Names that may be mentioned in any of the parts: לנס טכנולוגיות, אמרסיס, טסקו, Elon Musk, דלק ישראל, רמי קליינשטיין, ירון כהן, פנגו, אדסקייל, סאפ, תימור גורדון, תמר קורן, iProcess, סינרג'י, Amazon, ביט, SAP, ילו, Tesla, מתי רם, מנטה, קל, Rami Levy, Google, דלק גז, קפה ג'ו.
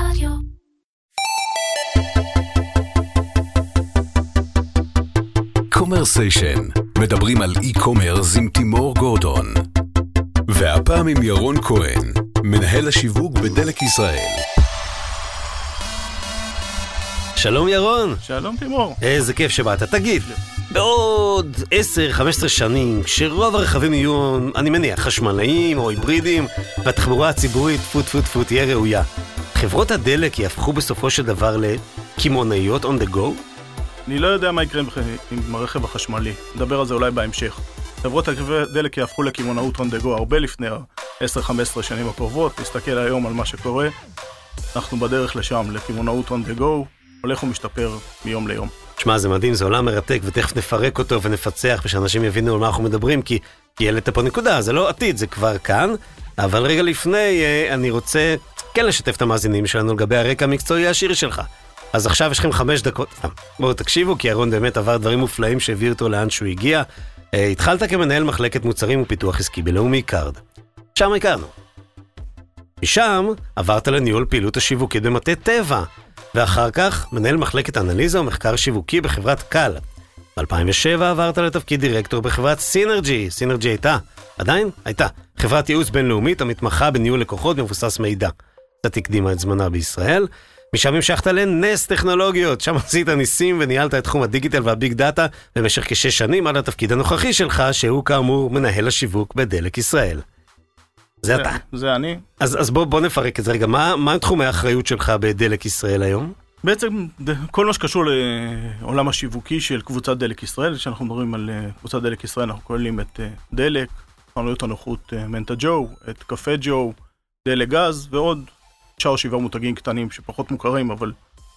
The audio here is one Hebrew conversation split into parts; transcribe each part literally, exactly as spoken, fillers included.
רדיו. קומרסיישן, מדברים על אי-קומרס עם תימור גורדון. והפעם עם ירון כהן, מנהל השיווק בדלק ישראל. שלום ירון. שלום תימור. איזה כיף שבאת. תגיד, בעוד עשר חמש עשרה שנים, כשרוב הרכבים יהיו, אני מניח, חשמליים או היברידים, והתחבורה הציבורית, טפו טפו טפו, תהיה ראויה, חברות הדלק יהפכו בסופו של דבר לכימונאיות on the go? אני לא יודע מה יקרה עם הרכב החשמלי. נדבר על זה אולי בהמשך. חברות הדלק יהפכו לכימונאות on the go הרבה לפני עשר חמש עשרה שנים הקרובות. תסתכל היום על מה שקורה. אנחנו בדרך לשם, לכימונאות on the go. הולך ומשתפר מיום ליום. תשמע, זה מדהים, זה עולם מרתק, ותכף נפרק אותו ונפצח, ושאנשים יבינו על מה אנחנו מדברים, כי ילדת פה נקודה, זה לא עתיד, זה כבר כאן, אבל רגע לפני, אני רוצה כן לשתף את המאזינים שלנו לגבי הרקע המקצועי העשיר שלך. אז עכשיו יש לכם חמש דקות. בואו תקשיבו, כי ירון באמת עבר דברים מופלאים שהביאו אותו לאן שהוא הגיע. התחלת כמנהל מחלקת מוצרים ופיתוח עסקי בלאומי קארד. שם הכרנו. משם עברת לניהול פעילות השיווקית במטה טבע. ואחר כך מנהל מחלקת אנליזה ומחקר שיווקי בחברת קל. ב-אלפיים ושבע עברת לתפקיד דירקטור בחברת סינרג'י. סינרג'י הייתה, עדיין הייתה, חברת ייעוץ בינלאומית המתמחה בניהול לקוחות מבוסס מידע. אתה תקדימה את זמנה בישראל. משם המשכת לנס טכנולוגיות, שם עשית ניסים וניהלת את תחום הדיגיטל והביג דאטה במשך כשש שנים עד התפקיד הנוכחי שלך, שהוא כאמור מנהל השיווק בדלק ישראל. זה אתה. זה אני. אז, אז בוא, בוא נפרק את זה רגע. מה, מה תחומי האחריות שלך בדלק ישראל היום? בעצם, כל מה שקשור לעולם השיווקי של קבוצת דלק ישראל, כשאנחנו מדברים על קבוצת דלק ישראל, אנחנו כוללים את דלק, חנויות הנוחות מנטה ג'ו, את קפה ג'ו, דלק גז, ועוד שאר שבעה מותגים קטנים שפחות מוכרים, אבל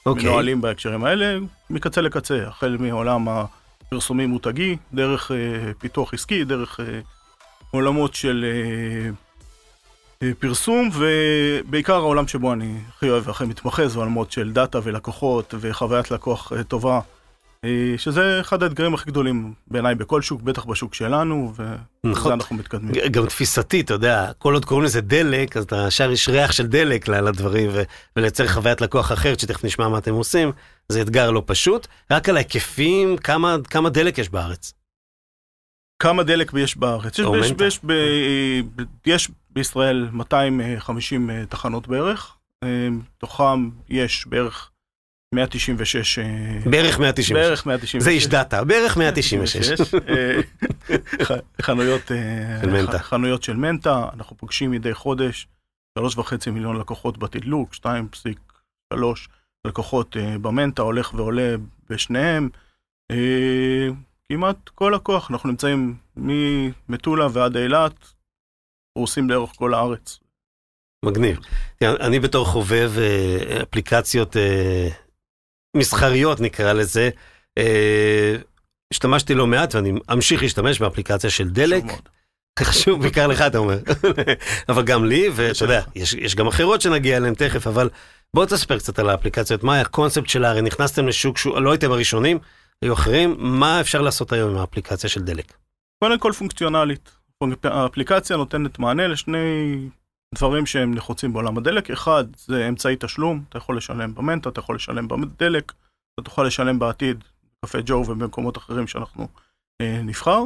מנוהלים בהקשרים האלה, מקצה לקצה, החל מעולם הפרסומי מותגי, דרך פיתוח עסקי, דרך עולמות של פרסום, ובעיקר העולם שבו אני הכי אוהב והכי מתמחה, זה עולמות של דאטה ולקוחות וחוויית לקוח טובה, שזה אחד האתגרים הכי גדולים בעיניי בכל שוק, בטח בשוק שלנו, וזה אנחנו מתקדמים. גם תפיסתי, אתה יודע, כל עוד קוראים לזה דלק, אז אתה שר יש ריח של דלק לדברים, ולייצר חוויית לקוח אחרת, שתכף נשמע מה אתם עושים, זה אתגר לא פשוט. רק על ההיקפים, כמה דלק יש בארץ? כמה דלק יש בארץ? יש בישראל מאתיים וחמישים תחנות בערך, תוכם יש בערך מאה תשעים ושש. בערך מאה תשעים ושש. בערך מאה תשעים ושש. זה יש דאטה, בערך מאה תשעים ושש. חנויות חנויות של מנטה, אנחנו פוגשים מדי חודש שלוש נקודה חמש מיליון לקוחות בתדלוק, שתיים נקודה שלוש לקוחות במנטה, הולך ועולה בשניהם. כמעט כל לקוח, אנחנו נמצאים ממטולה ועד אילת, פרוסים לאורך כל הארץ. מגניב. אני בתור חובב אפליקציות מסחריות, נקרא לזה, השתמשתי לא מעט, ואני אמשיך להשתמש באפליקציה של דלק. חשוב, בעיקר לך אתה אומר. אבל גם לי, ואתה יודע, יש גם אחרות שנגיע אליהן תכף, אבל בוא תספר קצת על האפליקציות. מה היה הקונספט שלה? הרי נכנסתם לשוק, לא הייתם הראשונים, היו אחרים. מה אפשר לעשות היום עם האפליקציה של דלק? קודם כל פונקציונלית. האפליקציה נותנת מענה לשני דברים שהם נחוצים בעולם הדלק. אחד, זה אמצעי תשלום. אתה יכול לשלם במנטה, אתה יכול לשלם בדלק, אתה תוכל לשלם בעתיד, קפה ג'ו ובמקומות אחרים שאנחנו אה, נבחר.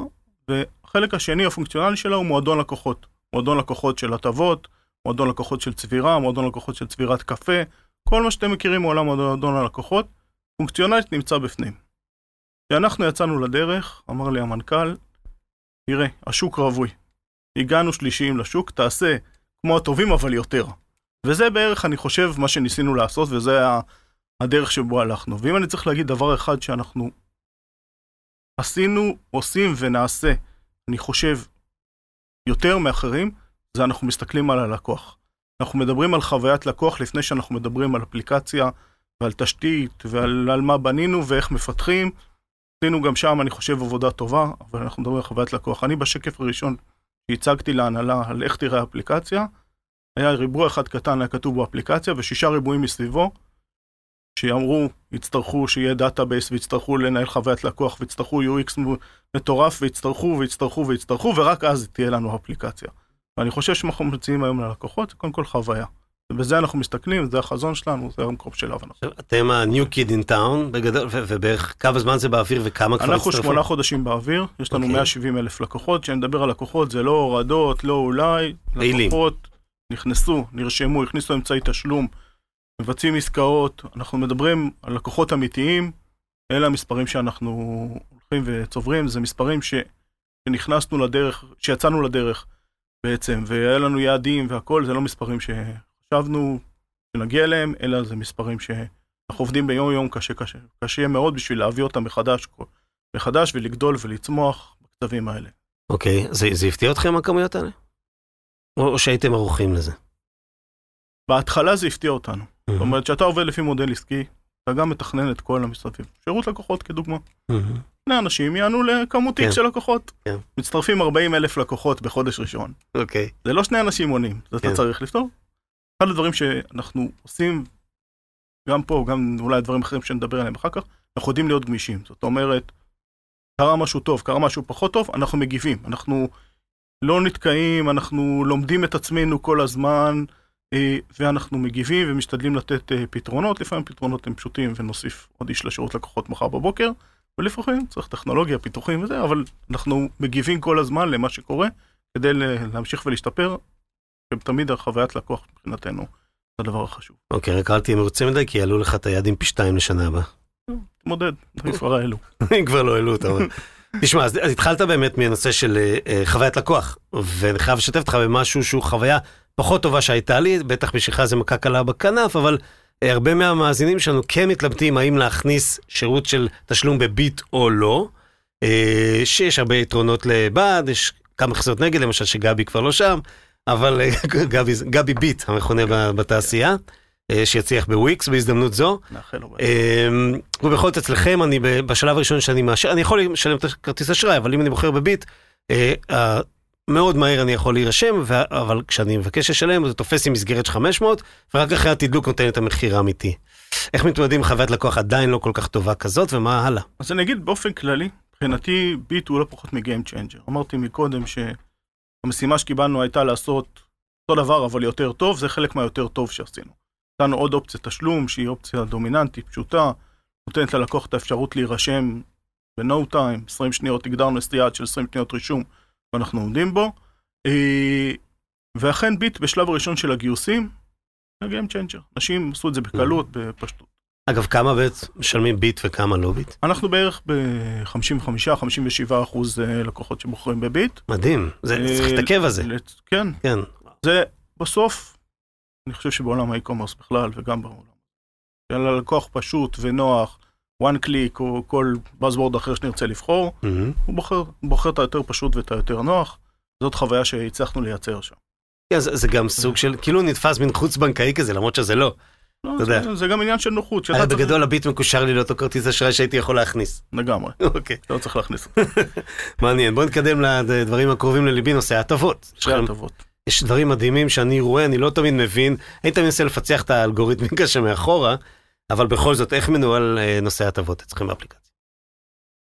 והחלק השני, הפונקציונלי שלה, הוא מועדון לקוחות. מועדון לקוחות של הטבות, מועדון לקוחות של צבירה, מועדון לקוחות של צבירת קפה. כל מה שאתם מכירים מעולם מועדון הלקוחות, פונקציונלית נמצא בפנים. כשאנחנו יצאנו לדרך, אמר לי המנכ"ל, תראה, השוק רבוי. הגענו שלישיים לשוק, תעשה כמו הטובים אבל יותר. וזה בערך, אני חושב, מה שניסינו לעשות, וזה הדרך שבו הלכנו. ואם אני צריך להגיד דבר אחד שאנחנו עשינו, עושים ונעשה, אני חושב, יותר מאחרים, זה אנחנו מסתכלים על הלקוח. אנחנו מדברים על חוויית לקוח לפני שאנחנו מדברים על אפליקציה, ועל תשתית, ועל מה בנינו ואיך מפתחים. עשינו גם שם, אני חושב, עבודה טובה, אבל אנחנו מדברים על חוויית לקוח. אני בשקף הראשון שהצגתי להנהלה על איך תראה האפליקציה, היה ריבוע אחד קטן, היה כתוב באפליקציה, ושישה ריבועים מסביבו, שאמרו, יצטרכו שיהיה דאטאבייס, ויצטרכו לנהל חוויית לקוח, ויצטרכו יו אקס מטורף, ויצטרכו, ויצטרכו, ויצטרכו, ורק אז תהיה לנו האפליקציה. ואני חושב שאנחנו מציעים היום ללקוחות, קודם כל חוויה. בזה אנחנו מסתכלים, זה החזון שלנו, זה הרמקרופ שלנו. אתם ה-New Kid in Town בגדול, ובערך כמה זמן זה באוויר וכמה כבר הצטרפו? אנחנו שמונה חודשים באוויר, יש לנו מאה שבעים אלף לקוחות, כשאני מדבר על לקוחות זה לא הורדות, לא אולי, לקוחות נכנסו, נרשמו, הכניסו אמצעי תשלום, מבצעים עסקאות, אנחנו מדברים על לקוחות אמיתיים, אלה המספרים שאנחנו הולכים וצוברים, זה מספרים שנכנסנו לדרך, שיצאנו לדרך בעצם, והיה לנו יעדים והכל, זה לא מספרים ש... חשבנו שנגיע אליהם, אלא זה מספרים שאנחנו עובדים ביום יום קשה קשה, קשה מאוד בשביל להביא אותם מחדש, מחדש ולגדול ולצמוח בקצבים האלה. אוקיי, זה, זה הפתיע אתכם הכמויות האלה? או, או שהייתם ערוכים לזה? בהתחלה זה הפתיע אותנו. Mm-hmm. זאת אומרת, שאתה עובד לפי מודל עסקי, אתה גם מתכנן את כל המסתרפים. שירות לקוחות כדוגמה. Mm-hmm. שני אנשים יענו לכמותית כן. של לקוחות. כן. מצטרפים ארבעים אלף לקוחות בחודש ראשון. אוקיי. זה לא שני אנשים עונים, זה כן. אתה צריך לפתור. אחד הדברים שאנחנו עושים, גם פה, גם אולי דברים אחרים שנדבר עליהם אחר כך, אנחנו יודעים להיות גמישים. זאת אומרת, קרה משהו טוב, קרה משהו פחות טוב, אנחנו מגיבים. אנחנו לא נתקעים, אנחנו לומדים את עצמנו כל הזמן, ואנחנו מגיבים ומשתדלים לתת פתרונות. לפעמים פתרונות הם פשוטים ונוסיף עוד איש לשירות לקוחות מחר בבוקר, ולפעמים צריך טכנולוגיה, פיתוחים וזה, אבל אנחנו מגיבים כל הזמן למה שקורה, כדי להמשיך ולהשתפר. תמיד החוויית לקוח מבחינתנו, זה הדבר החשוב. אוקיי, רק ראיתי מרוצה מדי, כי יעלו לך את היד עם פי שתיים לשנה הבאה. תמודד, כבר העלו. כבר לא העלו אותה. תשמע, אז התחלת באמת מהנושא של חוויית לקוח, ואני חייב לשתף אותך במשהו שהוא חוויה פחות טובה שהייתה לי, בטח בשלך זה מכה קלה בכנף, אבל הרבה מהמאזינים שלנו כן מתלבטים האם להכניס שירות של תשלום בביט או לא, שיש הרבה יתרונות לבד, יש כמה חסרות נגד, למשל שגבי כבר לא שם, אבל גבי, גבי ביט, המכונה בתעשייה, שיצליח בוויקס, בהזדמנות זו. ובכל זאת אצלכם, אני בשלב הראשון שאני מאשר, אני יכול לשלם את כרטיס אשראי, אבל אם אני בוחר בביט, מאוד מהר אני יכול להירשם, אבל כשאני מבקש לשלם, זה תופס עם מסגרת חמש מאות, ורק אחרי התדלוק נותן את המחיר האמיתי. איך מתמודדים חוויית לקוח עדיין לא כל כך טובה כזאת, ומה הלאה? אז אני אגיד באופן כללי, מבחינתי ביט הוא לא פחות מגיים צ'יינג'ר. אמרתי מקודם ש... המשימה שקיבלנו הייתה לעשות אותו דבר, אבל יותר טוב, זה חלק מהיותר טוב שעשינו. נתנו עוד אופציה תשלום, שהיא אופציה דומיננטית, פשוטה, נותנת ללקוח את האפשרות להירשם בנו טיים, עשרים שניות, הגדרנו סטייאט של עשרים שניות רישום, ואנחנו עומדים בו. ואכן ביט בשלב הראשון של הגיוסים, הגיים צ'נג'ר. אנשים עשו את זה בקלות, בפשטות. אגב, כמה בעצם משלמים ביט וכמה לא ביט? אנחנו בערך ב-חמישים וחמישה עד חמישים ושבעה אחוז לקוחות שבוחרים בביט. מדהים, זה צריך להתעכב על זה. כן. כן. זה בסוף, אני חושב שבעולם האי-קומרס בכלל וגם בעולם. של לקוח פשוט ונוח, one click או כל buzzword אחר שנרצה לבחור, הוא בוחר, בוחר את היותר פשוט ואת היותר נוח, זאת חוויה שהצלחנו לייצר שם. זה גם סוג של, כאילו נתפס מן חוץ בנקאי כזה, למרות שזה לא. זה גם עניין של נוחות. בגדול הביט מקושר לי לאותו כרטיס אשראי שהייתי יכול להכניס. לגמרי. אוקיי. לא צריך להכניס. מעניין. בוא נתקדם לדברים הקרובים לליבי, נושא הטבות. יש דברים מדהימים שאני רואה, אני לא תמיד מבין. הייתי מנסה לפצח את האלגוריתמיקה שמאחורה, אבל בכל זאת, איך מנוהל נושא הטבות אצלכם באפליקציה?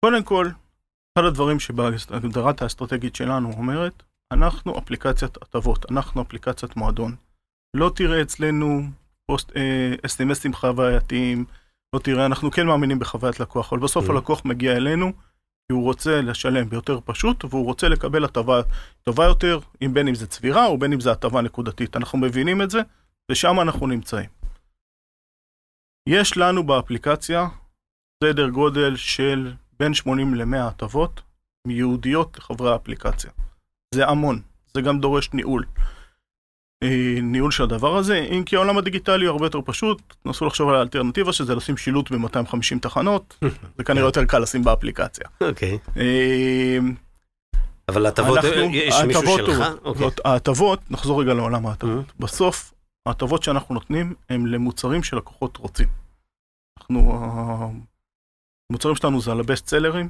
קודם כל, אחד הדברים שבהגדרת האסטרטגית שלנו אומרת, אנחנו אפליקציית הטבות, אנחנו אפליקציית מועדון. לא תראה אצלנו פוסט, אס אם אסים חווייתיים, לא תראה, אנחנו כן מאמינים בחוויית לקוח, אבל בסוף הלקוח מגיע אלינו, כי הוא רוצה לשלם ביותר פשוט, והוא רוצה לקבל הטבה טובה יותר, אם בין אם זה צבירה, או בין אם זה הטבה נקודתית. אנחנו מבינים את זה, ושם אנחנו נמצאים. יש לנו באפליקציה סדר גודל של בין שמונים עד מאה הטבות, מיהודיות לחברי האפליקציה. זה המון, זה גם דורש ניהול. ניהול של הדבר הזה, אם כי העולם הדיגיטלי הוא הרבה יותר פשוט, נסו לחשוב על האלטרנטיבה שזה לשים שילוט ב-מאתיים וחמישים תחנות, זה כנראה יותר קל לשים באפליקציה. אוקיי. אבל ההטבות, יש מישהו שלך? ההטבות, נחזור רגע לעולם ההטבות. בסוף, ההטבות שאנחנו נותנים הם למוצרים שלקוחות רוצים. אנחנו, המוצרים שלנו זה על הבסט סלרים,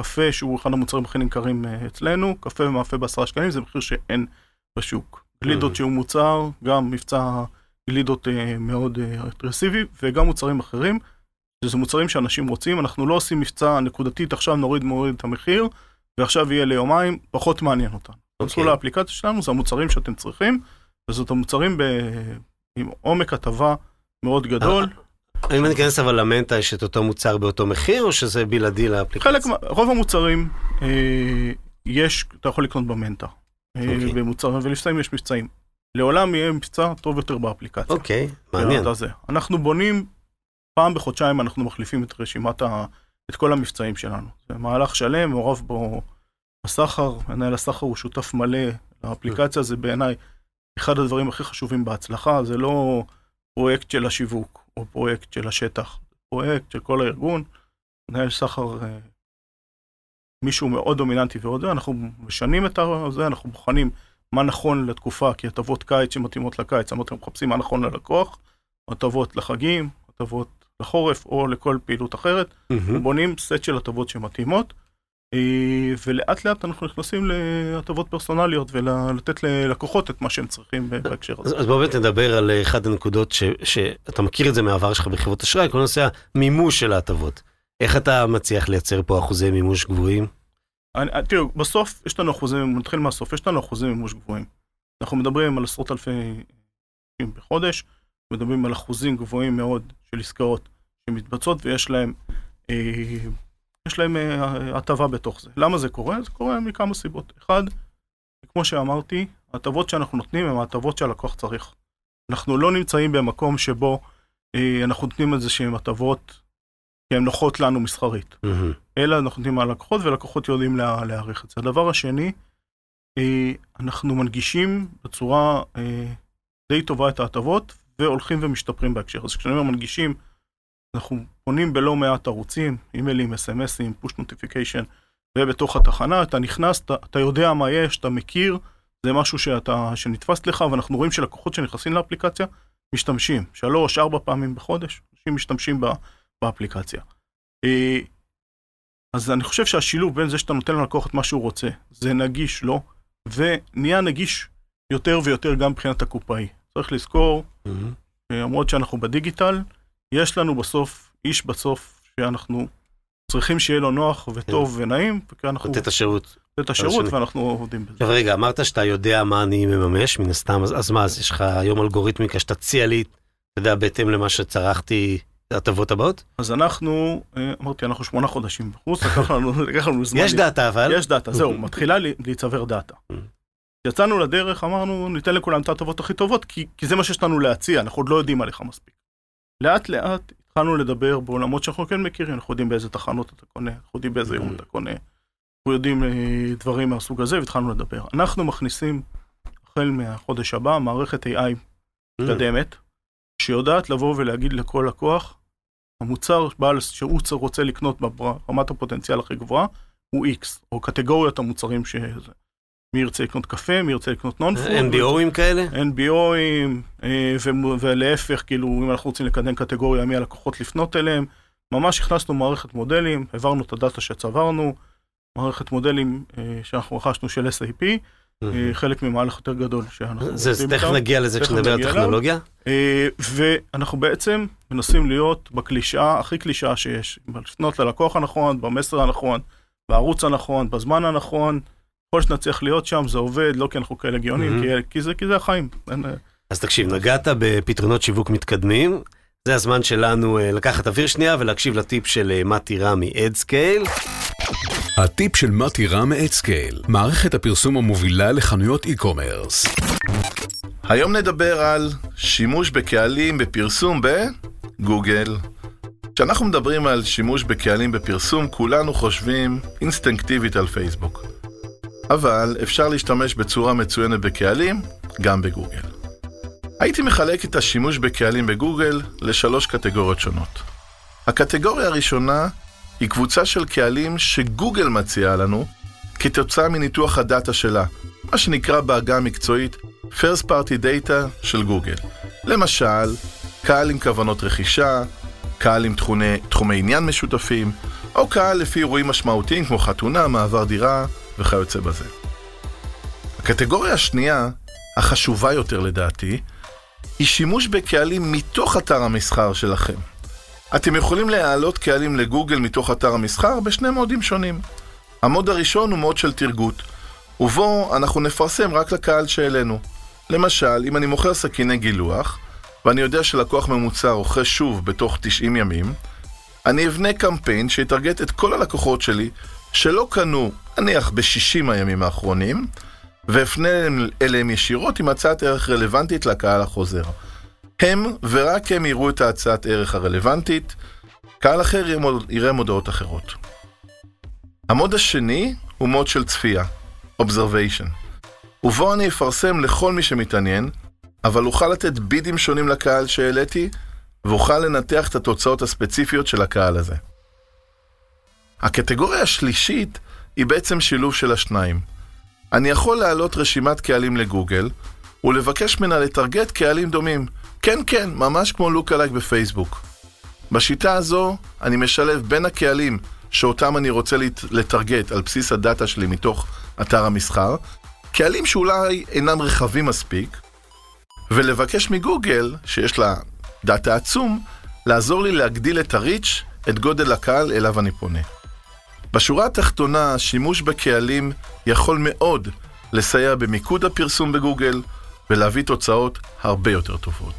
קפה שהוא אחד המוצרים הכי נמכרים אצלנו, קפה ומאפה בעשרה שקלים, זה מחיר שאין בשוק. גלידות שהוא מוצר, גם מבצע גלידות מאוד אטרסיבי, וגם מוצרים אחרים, שזה מוצרים שאנשים רוצים, אנחנו לא עושים מבצע נקודתית, עכשיו נוריד מוריד את המחיר, ועכשיו יהיה ליומיים, פחות מעניין אותנו. תנסו לאפליקציה שלנו, זה המוצרים שאתם צריכים, וזאת המוצרים ב... עם עומק הטבה מאוד גדול. אם אני אכנס אבל למנטה, יש את אותו מוצר באותו מחיר, או שזה בלעדי לאפליקציה? חלק, רוב המוצרים, אה, יש, אתה יכול לקנות במנטה. אוקיי. במוצרים ולפצעים יש מבצעים. לעולם יהיה מבצע טוב יותר באפליקציה. אוקיי, מעניין. אנחנו בונים, פעם בחודשיים אנחנו מחליפים את רשימת, ה, את כל המבצעים שלנו. זה מהלך שלם, מעורב בו הסחר, מנהל הסחר הוא שותף מלא, האפליקציה זה בעיניי אחד הדברים הכי חשובים בהצלחה, זה לא פרויקט של השיווק, או פרויקט של השטח, פרויקט של כל הארגון, מנהל סחר, מישהו מאוד דומיננטי ועוד, אנחנו משנים את זה, אנחנו בוחנים מה נכון לתקופה, כי הטבות קיץ שמתאימות לקיץ, אנחנו מחפשים מה נכון ללקוח, הטבות לחגים, הטבות לחורף, או לכל פעילות אחרת, בונים סט של הטבות שמתאימות, ולאט לאט אנחנו נכנסים להטבות פרסונליות ולתת ללקוחות את מה שהם צריכים בהקשר הזה. אז באמת נדבר על אחד הנקודות שאתה מכיר את זה מהעבר שלך בחברות אשראי, כל נושא המימוש של ההטבות. איך אתה מצליח לייצר פה אחוזי מימוש גבוהים? תראו, בסוף יש לנו אחוזים, נתחיל מהסוף, יש לנו אחוזי מימוש גבוהים. אנחנו מדברים על עשרות אלפי בחודש, מדברים על אחוזים גבוהים מאוד של עסקאות שמתבצעות ויש להם... יש להם הטבה בתוך זה. למה זה קורה? זה קורה מכמה סיבות. אחד, כמו שאמרתי, הטבות שאנחנו נותנים הן הטבות שהלקוח צריך. אנחנו לא נמצאים במקום שבו אנחנו נותנים את זה שהן הטבות שהן נוחות לנו מסחרית. אלא אנחנו נותנים מהלקוחות ולקוחות יודעים להעריך את זה. הדבר השני, אנחנו מנגישים בצורה די טובה את ההטבות והולכים ומשתפרים בהקשר. אז כשאני אומר מנגישים, אנחנו פונים בלא מעט ערוצים, אימיילים, אס אם אסים, פוש נוטיפיקיישן, ובתוך התחנה, אתה נכנס, אתה, אתה יודע מה יש, אתה מכיר, זה משהו שאתה, שנתפס לך, ואנחנו רואים שלקוחות שנכנסים לאפליקציה, משתמשים, שלוש, ארבע פעמים בחודש, אנשים משתמשים באפליקציה. אז אני חושב שהשילוב בין זה שאתה נותן ללקוח את מה שהוא רוצה, זה נגיש לו, ונהיה נגיש יותר ויותר גם מבחינת הקופאי. צריך לזכור, למרות שאנחנו בדיגיטל, יש לנו בסוף, איש בסוף, שאנחנו צריכים שיהיה לו נוח וטוב ונעים, וכאנחנו... לתת השירות. לתת השירות, ואנחנו עובדים בזה. רגע, אמרת שאתה יודע מה אני מממש מן הסתם, אז מה, אז יש לך היום אלגוריתמיקה שתציע לי, אתה יודע, בהתאם למה שצרכתי, הטבות הבאות? אז אנחנו, אמרתי, אנחנו שמונה חודשים בחוץ, לקח לנו זמן... יש דאטה, אבל? יש דאטה, זהו, מתחילה להיצבר דאטה. יצאנו לדרך, אמרנו, ניתן לכולם את ההטבות הכי טובות, כי זה מה שיש לנו להציע, אנחנו עוד לא יודעים עליך מספיק. לאט לאט התחלנו לדבר בעולמות שאנחנו כן מכירים, אנחנו יודעים באיזה תחנות אתה קונה, אנחנו יודעים באיזה יום אתה קונה, אנחנו יודעים דברים מהסוג הזה, והתחלנו לדבר. אנחנו מכניסים, החל מהחודש הבא, מערכת איי איי מתקדמת, שיודעת לבוא ולהגיד לכל לקוח, המוצר שהוא רוצה לקנות ברמת הפוטנציאל הכי גבוהה, הוא X, או קטגוריית המוצרים שזה. מי ירצה לקנות קפה, מי ירצה לקנות נון-פוד. אן בי או-ים כאלה? אן בי או-ים, ולהפך, כאילו, אם אנחנו רוצים לקדם קטגוריה, מי הלקוחות לפנות אליהם. ממש הכנסנו מערכת מודלים, העברנו את הדאטה שצברנו, מערכת מודלים שאנחנו רכשנו של אס איי פי, חלק ממהלך יותר גדול. זה תכף נגיע לזה כשנדבר על טכנולוגיה? ואנחנו בעצם מנסים להיות בקלישאה, הכי קלישאה שיש, לפנות ללקוח הנכון, במסר הנכון, בערוץ הנכון, בזמן הנכון, כל שנצליח להיות שם, זה עובד, לא כי אנחנו כאלה גיונים, כי זה החיים. אז תקשיב, נגעת בפתרונות שיווק מתקדמים, זה הזמן שלנו לקחת אוויר שנייה ולהקשיב לטיפ של מתי רם מ-AdScale. הטיפ של מתי רם מ-AdScale, מערכת הפרסום המובילה לחנויות e-commerce. היום נדבר על שימוש בקהלים בפרסום בגוגל. כשאנחנו מדברים על שימוש בקהלים בפרסום, כולנו חושבים אינסטינקטיבית על פייסבוק. אבל אפשר להשתמש בצורה מצוינת בקהלים, גם בגוגל. הייתי מחלק את השימוש בקהלים בגוגל לשלוש קטגוריות שונות. הקטגוריה הראשונה היא קבוצה של קהלים שגוגל מציעה לנו כתוצאה מניתוח הדאטה שלה, מה שנקרא בעגה המקצועית First Party Data של גוגל. למשל, קהל עם כוונות רכישה, קהל עם תחומי, תחומי עניין משותפים, או קהל לפי אירועים משמעותיים כמו חתונה, מעבר דירה, וכיוצא בזה. הקטגוריה השנייה, החשובה יותר לדעתי, היא שימוש בקהלים מתוך אתר המסחר שלכם. אתם יכולים להעלות קהלים לגוגל מתוך אתר המסחר בשני מודים שונים. המוד הראשון הוא מוד של תרגות, ובו אנחנו נפרסם רק לקהל שאלינו. למשל, אם אני מוכר סכיני גילוח, ואני יודע שלקוח ממוצע רוכש שוב בתוך תשעים ימים, אני אבנה קמפיין שיתרגט את כל הלקוחות שלי שלא קנו, נניח, ב-שישים הימים האחרונים, ואפנה אליהם ישירות עם הצעת ערך רלוונטית לקהל החוזר. הם ורק הם יראו את הצעת ערך הרלוונטית, קהל אחר יראה מודעות אחרות. המוד השני הוא מוד של צפייה, observation, ובו אני אפרסם לכל מי שמתעניין, אבל אוכל לתת בידים שונים לקהל שהעליתי, ואוכל לנתח את התוצאות הספציפיות של הקהל הזה. הקטגוריה השלישית היא בעצם שילוב של השניים. אני יכול להעלות רשימת קהלים לגוגל, ולבקש מנה לטרגט קהלים דומים. כן, כן, ממש כמו לוקלייק בפייסבוק. בשיטה הזו, אני משלב בין הקהלים שאותם אני רוצה לטרגט על בסיס הדאטה שלי מתוך אתר המסחר, קהלים שאולי אינם רחבים מספיק, ולבקש מגוגל, שיש לה דאטה עצום, לעזור לי להגדיל את הריץ', את גודל הקהל אליו אני פונה. בשורה התחתונה, שימוש בקהלים יכול מאוד לסייע במיקוד הפרסום בגוגל, ולהביא תוצאות הרבה יותר טובות.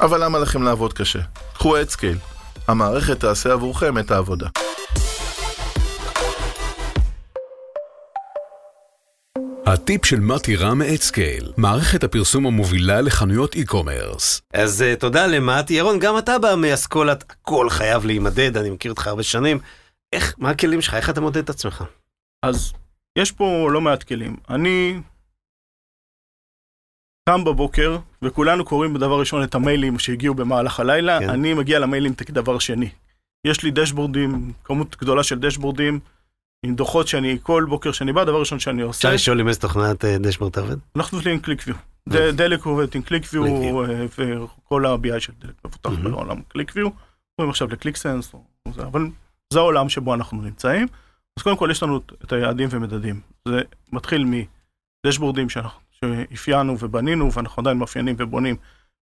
אבל למה לכם לעבוד קשה? קחו את סקייל. המערכת תעשה עבורכם את העבודה. הטיפ של מתי רם מאטסקייל, מערכת הפרסום המובילה לחנויות אי-קומרס. אז uh, תודה למתי. ירון, גם אתה בא מאסכולת הכל חייב להימדד, אני מכיר אותך הרבה שנים. איך, מה הכלים שלך? איך אתה מודד את עצמך? אז יש פה לא מעט כלים. אני קם בבוקר, וכולנו קוראים בדבר ראשון את המיילים שהגיעו במהלך הלילה, כן. אני מגיע למיילים כדבר שני. יש לי דשבורדים, כמות גדולה של דשבורדים, עם דוחות שאני, כל בוקר שאני בא, דבר ראשון שאני עושה. אפשר לשאול עם איזה תוכנת דשבורד עובד? אנחנו עובדים עם Clickview. דלק עובד עם Clickview, וכל ה-בי איי של דלק מבוטח בעולם Clickview. רואים עכשיו ל-ClickSense, אבל זה העולם שבו אנחנו נמצאים. אז קודם כל יש לנו את היעדים ומדדים. זה מתחיל מדשבורדים שאפיינו ובנינו, ואנחנו עדיין מאפיינים ובונים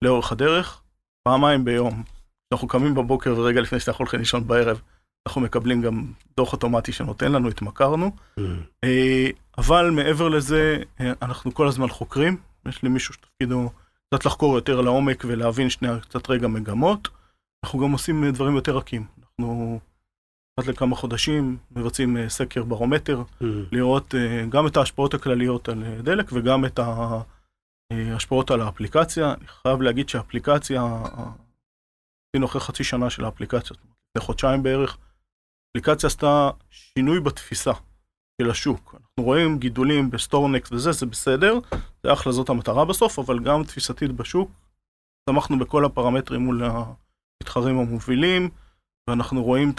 לאורך הדרך. פעמיים ביום, אנחנו קמים בבוקר ורגע לפני שאתה הולכים לישון בערב, אנחנו מקבלים גם דוח אוטומטי שנותן לנו, התמכרנו. אבל מעבר לזה, אנחנו כל הזמן חוקרים. יש לי מישהו שתפקידו קצת לחקור יותר לעומק ולהבין שנייה קצת רגע מגמות. אנחנו גם עושים דברים יותר רכים. אנחנו קצת לכמה חודשים מבצעים סקר ברומטר, לראות גם את ההשפעות הכלליות על דלק וגם את ההשפעות על האפליקציה. אני חייב להגיד שהאפליקציה, עשינו אחרי חצי שנה של האפליקציות, לחודשיים בערך, אפליקציה עשתה שינוי בתפיסה של השוק. אנחנו רואים גידולים בסטורנקס וזה, זה בסדר, זה אחלה, זאת המטרה בסוף, אבל גם תפיסתית בשוק, שמחנו בכל הפרמטרים מול המתחרים המובילים, ואנחנו רואים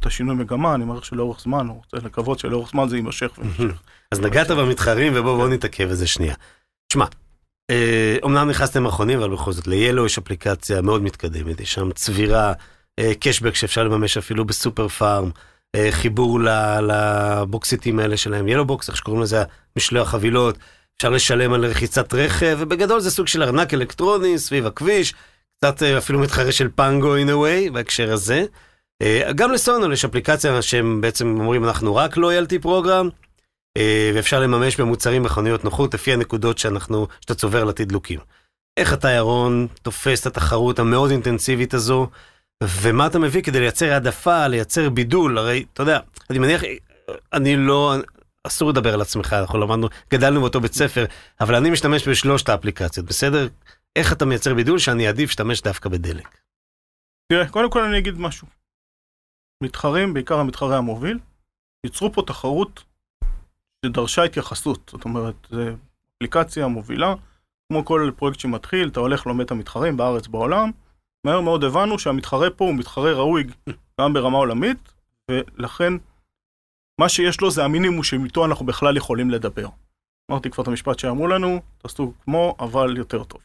את השינוי מגמה, אני מעריך שלאורך זמן, אני רוצה לקוות שלאורך זמן זה יימשך ויימשך. אז נגעת במתחרים, ובואו נתעכב איזה שנייה. תשמע, אומנם נכנסתם אחרונים, אבל בכל זאת, ל-Yellow יש אפליקציה מאוד מתקדמת, יש שם צבירה, קשבק שאפשר לממש אפילו בסופר פארם, חיבור לבוקסיטים האלה שלהם, ילו בוקס, איך שקוראים לזה, משלוח חבילות, אפשר לשלם על רחיצת רכב, ובגדול זה סוג של ארנק אלקטרוני סביב הכביש, קצת אפילו מתחרה של פנגו in a way, בהקשר הזה. גם לסונול יש אפליקציה שהם בעצם אומרים, אנחנו רק לויאלטי פרוגרם, ואפשר לממש במוצרים בחנויות נוחות, לפי הנקודות שאנחנו, שאתה צובר לתדלוקים. איך אתה, ירון, תופס את התחרות המאוד אינטנסיבית הזו, ומה אתה מביא כדי לייצר העדפה, לייצר בידול? הרי, אתה יודע, אני מניח, אני לא, אסור לדבר על עצמך, אנחנו למדנו, גדלנו באותו בית ספר, אבל אני משתמש בשלושת האפליקציות, בסדר? איך אתה מייצר בידול שאני עדיף שתמש דווקא בדלק? תראה, קודם כל אני אגיד משהו. מתחרים, בעיקר המתחרי המוביל, ייצרו פה תחרות שדרשה התייחסות, זאת אומרת, אפליקציה מובילה, כמו כל פרויקט שמתחיל, אתה הולך לומד את המתחרים בארץ, בעולם, מהר מאוד הבנו שהמתחרה פה הוא מתחרה ראוי גם ברמה עולמית, ולכן מה שיש לו זה המינימום שאיתו אנחנו בכלל יכולים לדבר. אמרתי כבר את המשפט שאמרו לנו, תעשו כמו, אבל יותר טוב.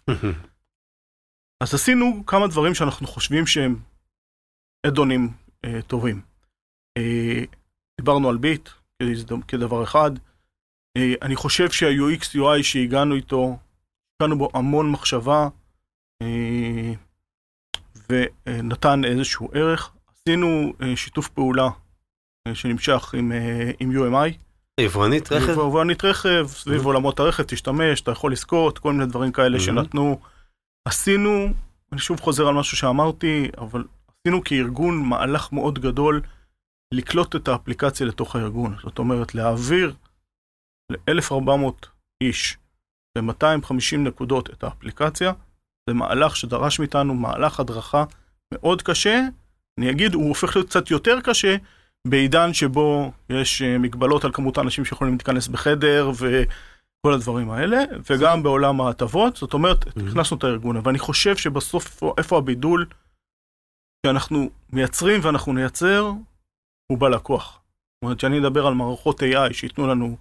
אז עשינו כמה דברים שאנחנו חושבים שהם אדונים אה, טובים. אה, דיברנו על ביט כדבר אחד. אה, אני חושב שה-יו אקס יו איי שהגענו איתו, הגענו בו המון מחשבה, אה, ונתן איזשהו ערך. עשינו שיתוף פעולה שנמשך עם, עם יו אם איי, יבואנית רכב? יבואנית רכב, סביב עולמות הרכב, תשתמש, אתה יכול לזכות, כל מיני דברים כאלה שנתנו. עשינו, אני שוב חוזר על משהו שאמרתי, אבל עשינו כארגון מהלך מאוד גדול לקלוט את האפליקציה לתוך הארגון. זאת אומרת, להעביר ל-אלף וארבע מאות איש ב-מאתיים וחמישים נקודות את האפליקציה, זה מהלך שדרש מאיתנו, מהלך הדרכה מאוד קשה. אני אגיד, הוא הופך להיות קצת יותר קשה, בעידן שבו יש מגבלות על כמות האנשים שיכולים להתכנס בחדר וכל הדברים האלה, וגם בעולם ההטבות. זאת אומרת, הכנסנו את הארגון, אבל אני חושב שבסוף איפה הבידול שאנחנו מייצרים ואנחנו נייצר, הוא בלקוח. זאת אומרת, שאני אדבר על מערכות איי איי שיתנו לנו